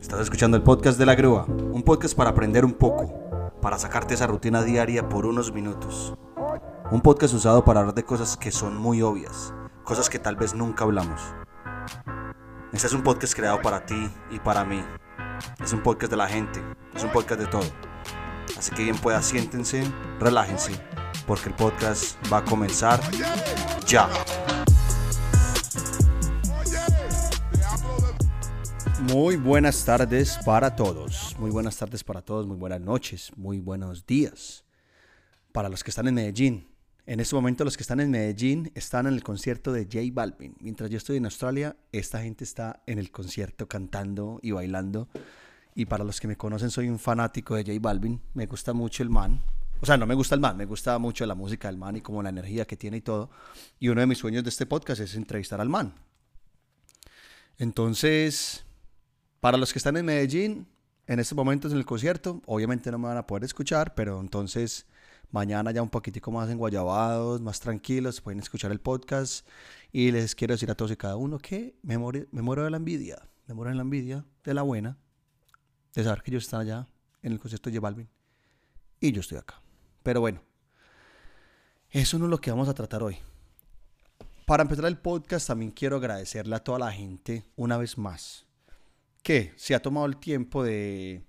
Estás escuchando el podcast de La Grúa, un podcast para aprender un poco, para sacarte esa rutina diaria por unos minutos. Un podcast usado para hablar de cosas que son muy obvias, cosas que tal vez nunca hablamos. Este es un podcast creado para ti y para mí. Es un podcast de la gente, es un podcast de todo. Así que bien pueda, siéntense, relájense, porque el podcast va a comenzar ya. Muy buenas tardes para todos, muy buenas noches, muy buenos días para los que están en Medellín. En este momento los que están en Medellín están en el concierto de J Balvin. Mientras yo estoy en Australia, esta gente está en el concierto cantando y bailando. Y para los que me conocen, soy un fanático de J Balvin. Me gusta mucho el man. O sea, no me gusta el man, me gusta mucho la música del man y como la energía que tiene y todo. Y uno de mis sueños de este podcast es entrevistar al man. Entonces, para los que están en Medellín, en este momento es en el concierto. Obviamente no me van a poder escuchar, pero entonces mañana ya un poquitico más enguayabados, más tranquilos, pueden escuchar el podcast. Y les quiero decir a todos y cada uno que me muero de la envidia. Me muero de la envidia, de la buena, de saber que ellos están allá en el concierto de J Balvin y yo estoy acá. Pero bueno, eso no es lo que vamos a tratar hoy. Para empezar el podcast, también quiero agradecerle a toda la gente una vez más que se ha tomado el tiempo de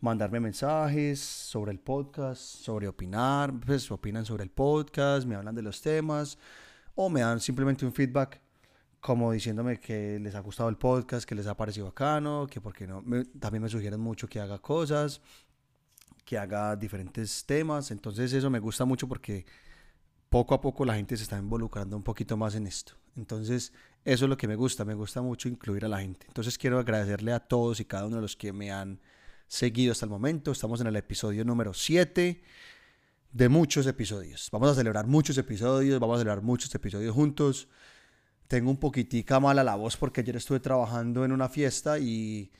mandarme mensajes sobre el podcast, sobre opinar, pues opinan sobre el podcast, me hablan de los temas o me dan simplemente un feedback como diciéndome que les ha gustado el podcast, que les ha parecido bacano, que por qué no. También me sugieren mucho que haga cosas, que haga diferentes temas. Entonces eso me gusta mucho porque poco a poco la gente se está involucrando un poquito más en esto. Entonces eso es lo que me gusta mucho incluir a la gente. Entonces quiero agradecerle a todos y cada uno de los que me han seguido hasta el momento. Estamos en el episodio número 7 de muchos episodios. Vamos a celebrar muchos episodios, juntos. Tengo un poquitica mala la voz porque ayer estuve trabajando en una fiesta y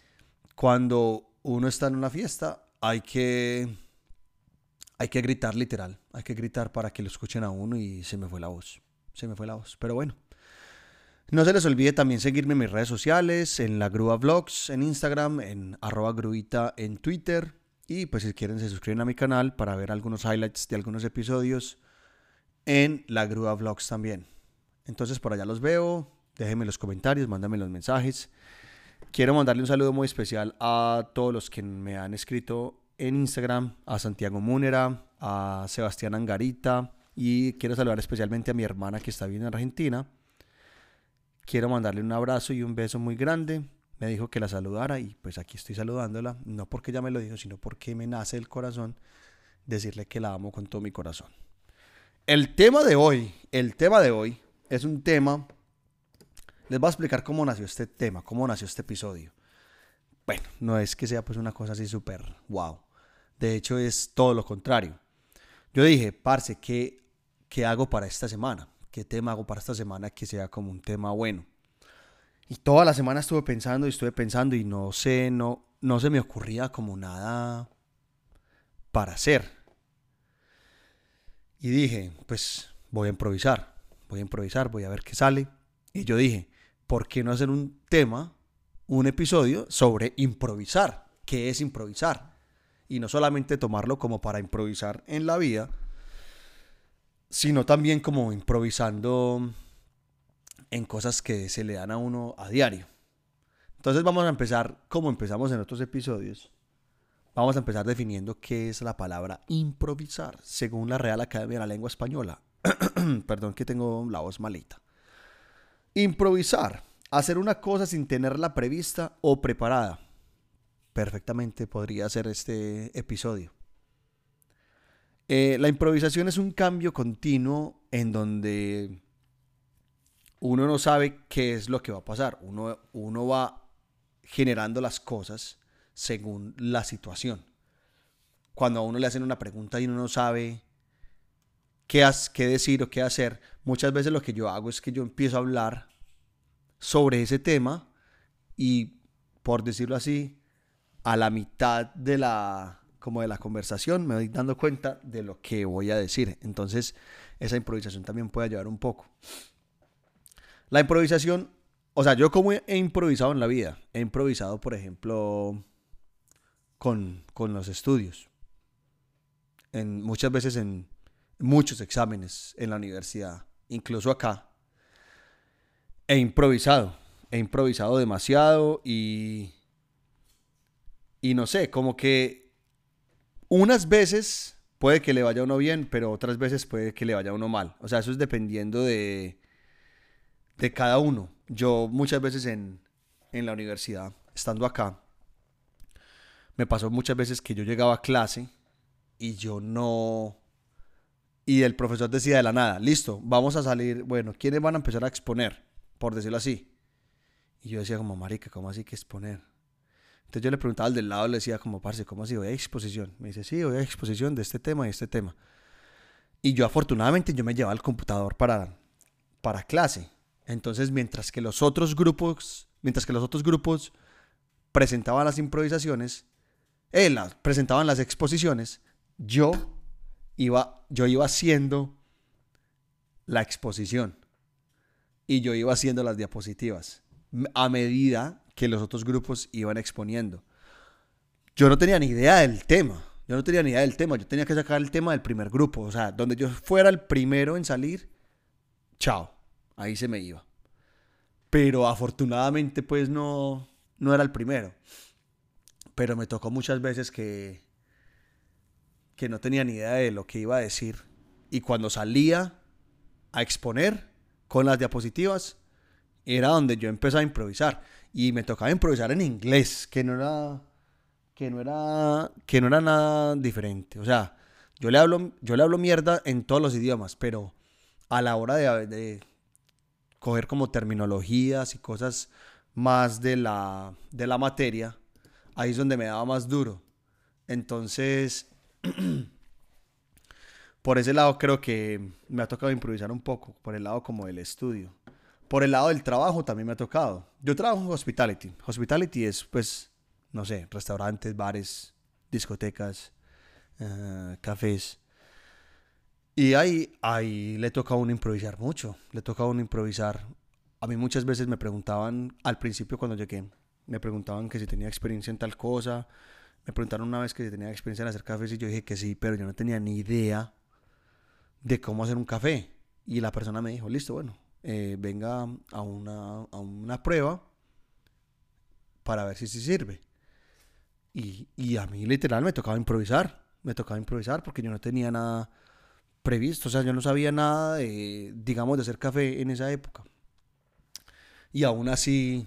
cuando uno está en una fiesta hay que gritar literal, hay que gritar para que lo escuchen a uno y se me fue la voz, pero bueno. No se les olvide también seguirme en mis redes sociales, en La Grúa Vlogs, en Instagram, en @gruita en Twitter. Y pues si quieren se suscriben a mi canal para ver algunos highlights de algunos episodios en La Grúa Vlogs también. Entonces por allá los veo, déjenme los comentarios, mándenme los mensajes. Quiero mandarle un saludo muy especial a todos los que me han escrito en Instagram, a Santiago Múnera, a Sebastián Angarita. Y quiero saludar especialmente a mi hermana que está viviendo en Argentina. Quiero mandarle un abrazo y un beso muy grande. Me dijo que la saludara y pues aquí estoy saludándola. No porque ella me lo dijo, sino porque me nace del corazón decirle que la amo con todo mi corazón. El tema de hoy es un tema... Les voy a explicar cómo nació este tema, cómo nació este episodio. Bueno, no es que sea pues una cosa así súper wow. De hecho es todo lo contrario. Yo dije, parce, ¿qué hago para esta semana? ¿Qué tema hago para esta semana que sea como un tema bueno? Y toda la semana estuve pensando y no se me ocurría como nada para hacer. Y dije, pues voy a improvisar, voy a ver qué sale. Y yo dije, ¿por qué no hacer un episodio sobre improvisar? ¿Qué es improvisar? Y no solamente tomarlo como para improvisar en la vida, sino también como improvisando en cosas que se le dan a uno a diario. Entonces vamos a empezar como empezamos en otros episodios. Vamos a empezar definiendo qué es la palabra improvisar según la Real Academia de la Lengua Española. Perdón que tengo la voz malita. Improvisar, hacer una cosa sin tenerla prevista o preparada. Perfectamente podría ser este episodio. La improvisación es un cambio continuo en donde uno no sabe qué es lo que va a pasar. Uno va generando las cosas según la situación. Cuando a uno le hacen una pregunta y uno no sabe qué decir o qué hacer, muchas veces lo que yo hago es que yo empiezo a hablar sobre ese tema y, por decirlo así, a la mitad de la conversación me voy dando cuenta de lo que voy a decir. Entonces esa improvisación también puede ayudar un poco. La improvisación O sea, yo como he improvisado en la vida. He improvisado, por ejemplo, con los estudios. Muchas veces en muchos exámenes en la universidad, incluso acá. He improvisado demasiado y no sé, como que unas veces puede que le vaya a uno bien, pero otras veces puede que le vaya a uno mal. O sea, eso es dependiendo de cada uno. Yo muchas veces en la universidad, estando acá, me pasó muchas veces que yo llegaba a clase y yo no... Y el profesor decía de la nada, listo, vamos a salir, bueno, ¿quiénes van a empezar a exponer? Por decirlo así. Y yo decía como, marica, ¿cómo así que exponer? Entonces yo le preguntaba al del lado, le decía como, parce, ¿cómo así? Voy a exposición. Me dice, sí, voy a exposición de este tema y este tema. Y yo afortunadamente yo me llevaba el computador para clase. Entonces mientras que los otros grupos presentaban las improvisaciones, presentaban las exposiciones, yo iba haciendo la exposición y yo iba haciendo las diapositivas a medida que los otros grupos iban exponiendo. Yo no tenía ni idea del tema, yo tenía que sacar el tema del primer grupo, o sea, donde yo fuera el primero en salir, chao, ahí se me iba. Pero afortunadamente pues no era el primero, pero me tocó muchas veces que no tenía ni idea de lo que iba a decir, y cuando salía a exponer con las diapositivas era donde yo empecé a improvisar, y me tocaba improvisar en inglés, que no era nada diferente. O sea, yo le hablo mierda en todos los idiomas, pero a la hora de coger como terminologías y cosas más de la materia, ahí es donde me daba más duro. Entonces por ese lado creo que me ha tocado improvisar un poco, por el lado como del estudio. Por el lado del trabajo también me ha tocado. Yo trabajo en hospitality. Hospitality es, pues, no sé, restaurantes, bares, discotecas, cafés. Y ahí le toca a uno improvisar mucho. A mí muchas veces me preguntaban, al principio cuando llegué, me preguntaban que si tenía experiencia en tal cosa. Me preguntaron una vez que si tenía experiencia en hacer cafés y yo dije que sí, pero yo no tenía ni idea de cómo hacer un café. Y la persona me dijo, listo, bueno, venga a una prueba para ver si sí sirve. Y a mí literal me tocaba improvisar porque yo no tenía nada previsto. O sea, yo no sabía nada de, digamos, de hacer café en esa época. Y aún así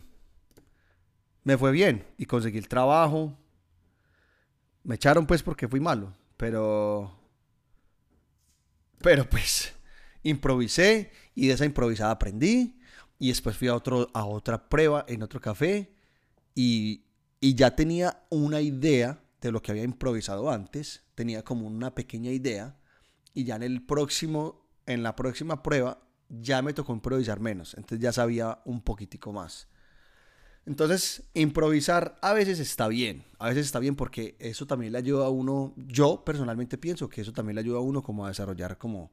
me fue bien y conseguí el trabajo. Me echaron pues porque fui malo, pero pues improvisé y de esa improvisada aprendí y después fui a otra prueba en otro café y ya tenía una idea de lo que había improvisado antes, tenía como una pequeña idea y ya en la próxima prueba ya me tocó improvisar menos, entonces ya sabía un poquitico más. Entonces, improvisar a veces está bien porque eso también le ayuda a uno, yo personalmente pienso que eso también le ayuda a uno como a desarrollar como,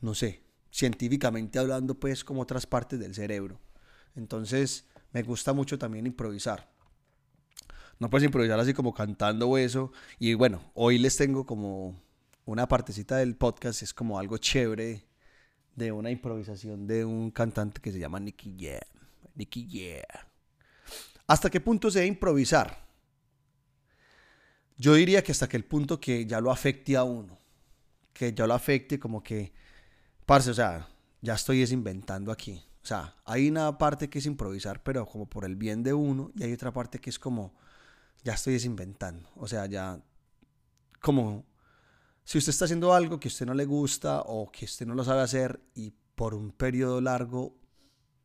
no sé, científicamente hablando pues como otras partes del cerebro. Entonces, me gusta mucho también improvisar. No puedes improvisar así como cantando o eso, y bueno, hoy les tengo como una partecita del podcast, es como algo chévere de una improvisación de un cantante que se llama Nicky Jam. Nicky Jam. ¿Hasta qué punto se debe improvisar? Yo diría que hasta que el punto que ya lo afecte a uno. Que ya lo afecte como que, parce, o sea, ya estoy inventando aquí. O sea, hay una parte que es improvisar, pero como por el bien de uno, y hay otra parte que es como, ya estoy inventando. O sea, ya, como, si usted está haciendo algo que a usted no le gusta o que usted no lo sabe hacer y por un periodo largo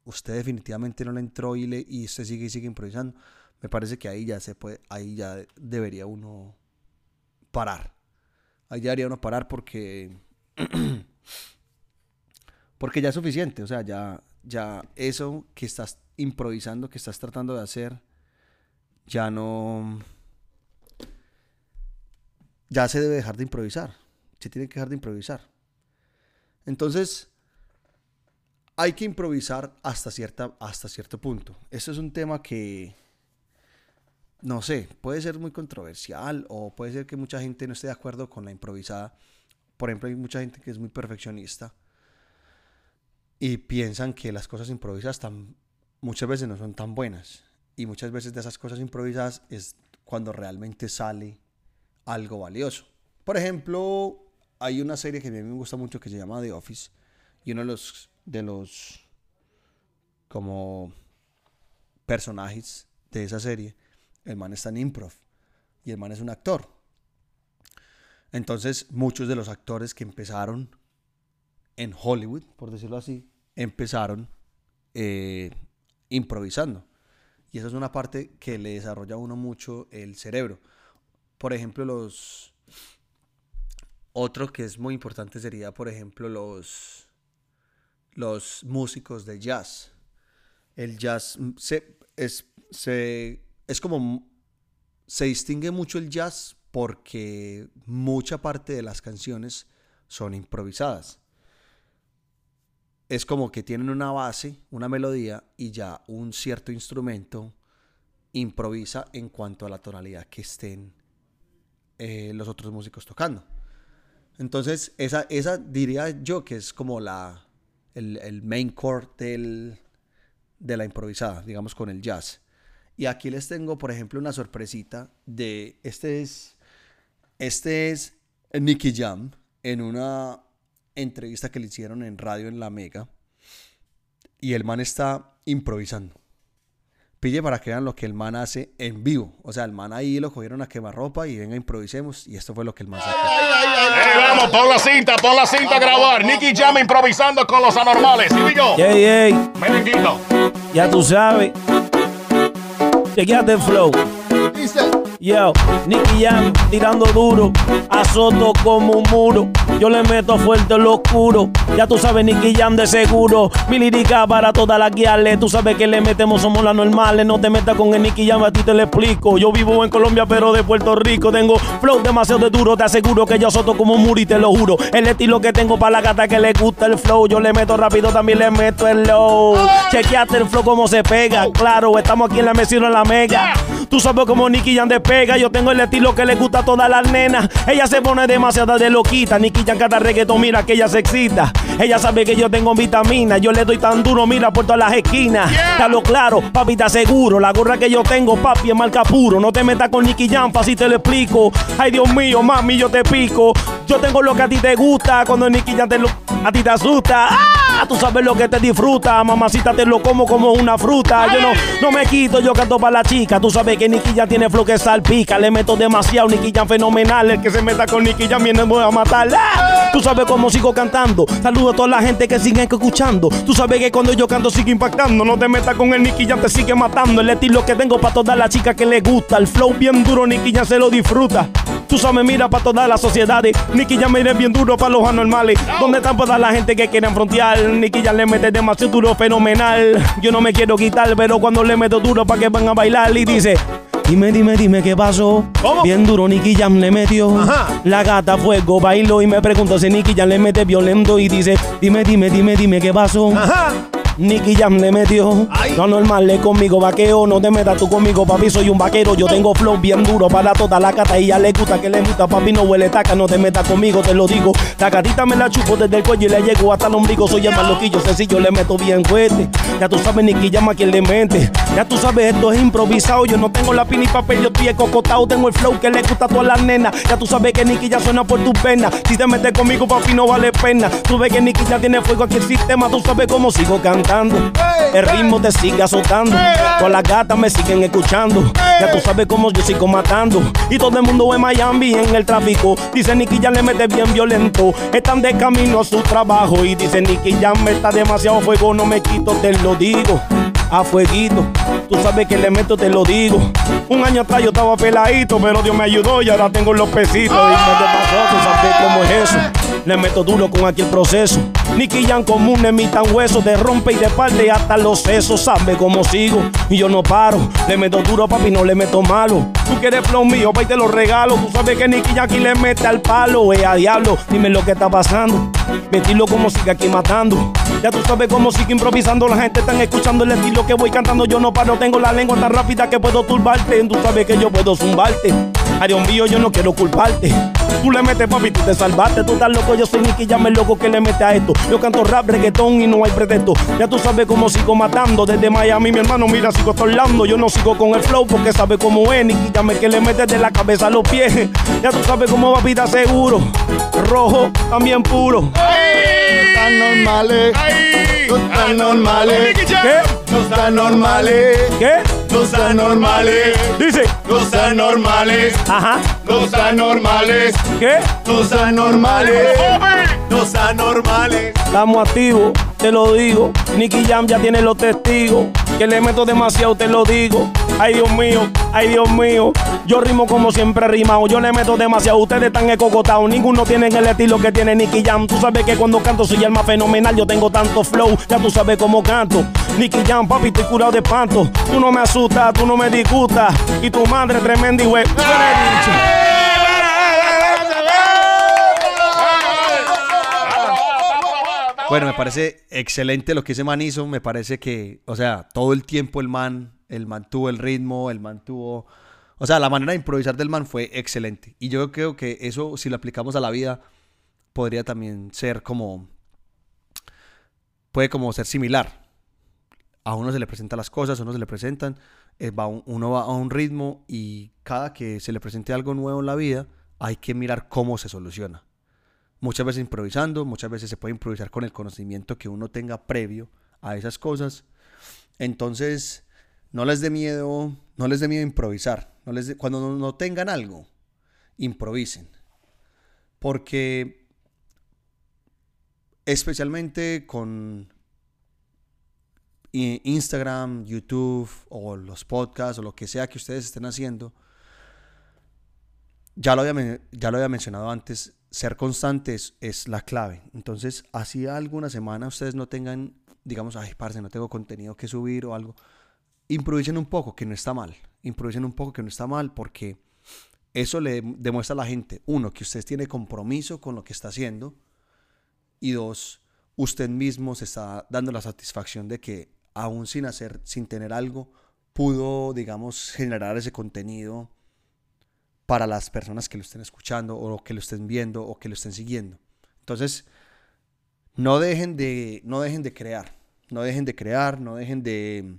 usted definitivamente no le entró y usted sigue improvisando, me parece que ahí ya se puede, ahí ya debería uno parar. Ahí ya debería uno parar porque ya es suficiente, o sea, ya eso que estás improvisando, que estás tratando de hacer, ya se debe dejar de improvisar, se tiene que dejar de improvisar. Entonces, hay que improvisar hasta cierto punto. Esto es un tema que, no sé, puede ser muy controversial o puede ser que mucha gente no esté de acuerdo con la improvisada. Por ejemplo, hay mucha gente que es muy perfeccionista y piensan que las cosas improvisadas muchas veces no son tan buenas. Y muchas veces de esas cosas improvisadas es cuando realmente sale algo valioso. Por ejemplo, hay una serie que a mí me gusta mucho que se llama The Office. Y uno de los como personajes de esa serie, el man está en improv. Y el man es un actor. Entonces, muchos de los actores que empezaron en Hollywood, por decirlo así, empezaron improvisando. Y esa es una parte que le desarrolla a uno mucho el cerebro. Por ejemplo, otro que es muy importante sería, por ejemplo, los músicos de jazz. El jazz se distingue mucho el jazz porque mucha parte de las canciones son improvisadas. Es como que tienen una base, una melodía, y ya un cierto instrumento improvisa en cuanto a la tonalidad que estén los otros músicos tocando. Entonces, esa diría yo que es como el main core de la improvisada, digamos, con el jazz. Y aquí les tengo, por ejemplo, una sorpresita de... Este es Nicky Jam en una entrevista que le hicieron en radio en La Mega, y el man está improvisando. Pille para que vean lo que el man hace en vivo. O sea, el man ahí lo cogieron a quemarropa y venga, improvisemos, y esto fue lo que el man sacó. Vamos, pon la cinta a grabar. Nicky Jam improvisando con los anormales. ¿Sí, yo? Yeah. Merenguito. Ya tú sabes. Chequeate el flow. Yo, Nicky Jam tirando duro, azoto como un muro. Yo le meto fuerte en lo oscuro. Ya tú sabes, Nicky Jam de seguro. Mi lírica para todas las guiales. Tú sabes que le metemos, somos las normales. No te metas con el Nicky Jam, a ti te lo explico. Yo vivo en Colombia, pero de Puerto Rico. Tengo flow demasiado de duro. Te aseguro que yo azoto como un muro y te lo juro. El estilo que tengo para la gata que le gusta el flow. Yo le meto rápido, también le meto el low. Chequeate el flow como se pega. Claro, estamos aquí en la mesina, en La Mega. Tú sabes cómo Nicky Jam despega. Yo tengo el estilo que le gusta a todas las nenas. Ella se pone demasiada de loquita. Nicky Jam canta reggaetón, mira que ella se excita. Ella sabe que yo tengo vitamina. Yo le doy tan duro, mira, por todas las esquinas. Dalo claro, papi, te aseguro. La gorra que yo tengo, papi, es marca puro. No te metas con Nicky Jam, así te lo explico. Ay, Dios mío, mami, yo te pico. Yo tengo lo que a ti te gusta. Cuando Nicky Jam a ti te asusta. ¡Ah! Tú sabes lo que te disfruta. Mamacita, te lo como una fruta. Yo no me quito, yo canto para la chica. Tú sabes que Nicky Jam tiene flow que salpica. Le meto demasiado, Nicky Jam fenomenal. El que se meta con Nicky Jam viene, voy a matar. ¡Ah! Tú sabes cómo sigo cantando. Saludo a toda la gente que sigue escuchando. Tú sabes que cuando yo canto sigue impactando. No te metas con el Nicky Jam, te sigue matando. El estilo que tengo para todas las chicas que le gusta. El flow bien duro, Nicky Jam se lo disfruta. Tú sabes, mira, para todas las sociedades. Nicky Jam me iré bien duro para los anormales. ¿Dónde están toda la gente que quieren frontear? Nicky Jam le mete demasiado duro, fenomenal. Yo no me quiero quitar, pero cuando le meto duro para que van a bailar. Y dice... Dime qué pasó. ¿Cómo? Bien duro Nicky Jam le metió. Ajá. La gata fuego bailó y me preguntó si Nicky Jam le mete violento. Y dice, dime qué pasó. Ajá. Nicky Jam le metió. Ay. No normal, le conmigo vaqueo. No te metas tú conmigo, papi, soy un vaquero. Yo tengo flow bien duro para toda la cata. Y ya le gusta, que le gusta, papi, no huele taca. No te metas conmigo, te lo digo. La gatita me la chupo desde el cuello y le llego hasta el ombligo. Soy el más loquillo, sencillo, le meto bien fuerte. Ya tú sabes, Nicky Jam a quien le mente. Ya tú sabes, esto es improvisado. Yo no tengo lápiz ni papel, yo estoy cocotado. Tengo el flow que le gusta a todas las nenas. Ya tú sabes que Nicky Jam suena por tu pena. Si te metes conmigo, papi, no vale pena. Tú ves que Nicky Jam tiene fuego aquí el sistema. Tú sabes cómo sigo cantando. El ritmo te sigue azotando. Todas las gatas me siguen escuchando. Ya tú sabes cómo yo sigo matando. Y todo el mundo en Miami en el tráfico. Dice Nicky Jam le mete bien violento. Están de camino a su trabajo. Y dice Nicky Jam me está demasiado fuego. No me quito, te lo digo. A fueguito, tú sabes que le meto, te lo digo. Un año atrás yo estaba peladito, pero Dios me ayudó y ahora tengo los pesitos. Dime qué pasó, tú sabes cómo es eso. Le meto duro con aquel proceso. Nicky Jam con Múnera imitan huesos, te rompe y te parte hasta los sesos. Sabe cómo sigo y yo no paro. Le meto duro, papi, no le meto malo. Tú quieres flow mío, pa' y te lo regalo. Tú sabes que Nicky Jam aquí le mete al palo. A diablo, dime lo que está pasando. Mi estilo como sigue aquí matando. Ya tú sabes cómo sigo improvisando. La gente están escuchando el estilo que voy cantando. Yo no paro, tengo la lengua tan rápida que puedo turbarte. Tú sabes que yo puedo zumbarte. A Dios mío, yo no quiero culparte. Tú le metes, papi, tú te salvaste. Tú estás loco, yo soy Nicky Jam, el loco que le mete a esto. Yo canto rap, reggaetón y no hay pretexto. Ya tú sabes cómo sigo matando. Desde Miami, mi hermano, mira, sigo torlando. Yo no sigo con el flow porque sabe cómo es. Nicky Jam el que le mete de la cabeza a los pies. Ya tú sabes cómo va, vida seguro. Rojo, también puro. ¡Ay! No están normales. ¡Ay! No están normales. ¿Qué? No están normales. ¿Qué? Los anormales, dice. Los anormales, ajá. Los anormales, ¿qué? Los anormales, los anormales. Estamos activos, te lo digo. Nicky Jam ya tiene los testigos. Que le meto demasiado, te lo digo. Ay, Dios mío, ay, Dios mío. Yo rimo como siempre he rimado. Yo le meto demasiado, ustedes están escocotados. Ninguno tiene el estilo que tiene Nicky Jam. Tú sabes que cuando canto soy el más fenomenal. Yo tengo tanto flow, ya tú sabes cómo canto. Nicky Jam, papi, estoy curado de espanto. Tú no me asustas, tú no me disgustas. Y tu madre tremenda y güey. Bueno, me parece excelente lo que ese man hizo. Me parece que, o sea, todo el tiempo el man tuvo el ritmo, el man tuvo... O sea, la manera de improvisar del man fue excelente. Y yo creo que eso, si lo aplicamos a la vida, podría también ser como... Puede como ser similar. A uno se le presentan las cosas, a uno se le presentan, uno va a un ritmo y cada que se le presente algo nuevo en la vida, hay que mirar cómo se soluciona. Muchas veces improvisando, muchas veces se puede improvisar con el conocimiento que uno tenga previo a esas cosas. Entonces, no les dé miedo, no les dé miedo improvisar. No les de, cuando no tengan algo, improvisen. Porque especialmente con... Instagram, YouTube o los podcasts o lo que sea que ustedes estén haciendo, ya lo había mencionado antes, ser constantes es la clave. Entonces, así alguna semana ustedes no tengan, digamos, ay, parce, no tengo contenido que subir o algo, improvisen un poco, que no está mal, improvisen un poco, que no está mal, porque eso le demuestra a la gente, uno, que usted tiene compromiso con lo que está haciendo, y dos, usted mismo se está dando la satisfacción de que aún sin tener algo, pudo, digamos, generar ese contenido para las personas que lo estén escuchando o que lo estén viendo o que lo estén siguiendo. Entonces, no dejen de crear, no dejen de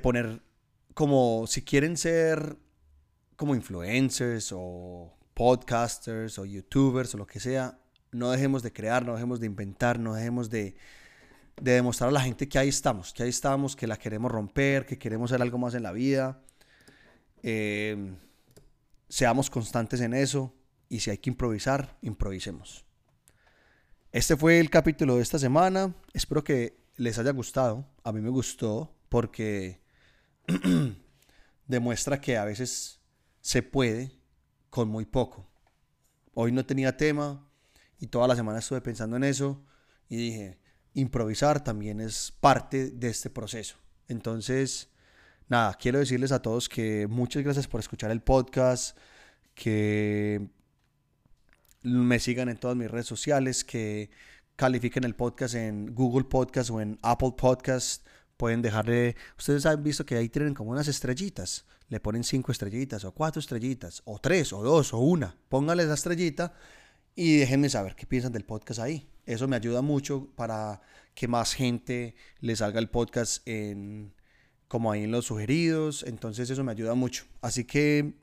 poner como, si quieren ser como influencers o podcasters o youtubers o lo que sea, no dejemos de crear, no dejemos de inventar, no dejemos de demostrar a la gente que ahí estamos, que la queremos romper, que queremos hacer algo más en la vida. Seamos constantes en eso y si hay que improvisar, improvisemos. Este fue el capítulo de esta semana. Espero que les haya gustado. A mí me gustó porque demuestra que a veces se puede con muy poco. Hoy no tenía tema y toda la semana estuve pensando en eso y dije... improvisar también es parte de este proceso. Entonces, nada, quiero decirles a todos que muchas gracias por escuchar el podcast, que me sigan en todas mis redes sociales, que califiquen el podcast en Google Podcast o en Apple Podcast. Pueden dejarle, ustedes han visto que ahí tienen como unas estrellitas, le ponen 5 estrellitas o 4 estrellitas o 3 o 2 o 1, pónganle esa estrellita y déjenme saber qué piensan del podcast ahí. Eso me ayuda mucho para que más gente le salga el podcast como ahí en los sugeridos. Entonces eso me ayuda mucho. Así que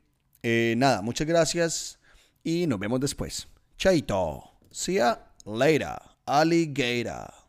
nada, muchas gracias y nos vemos después. Chaito. See ya later. Alligator.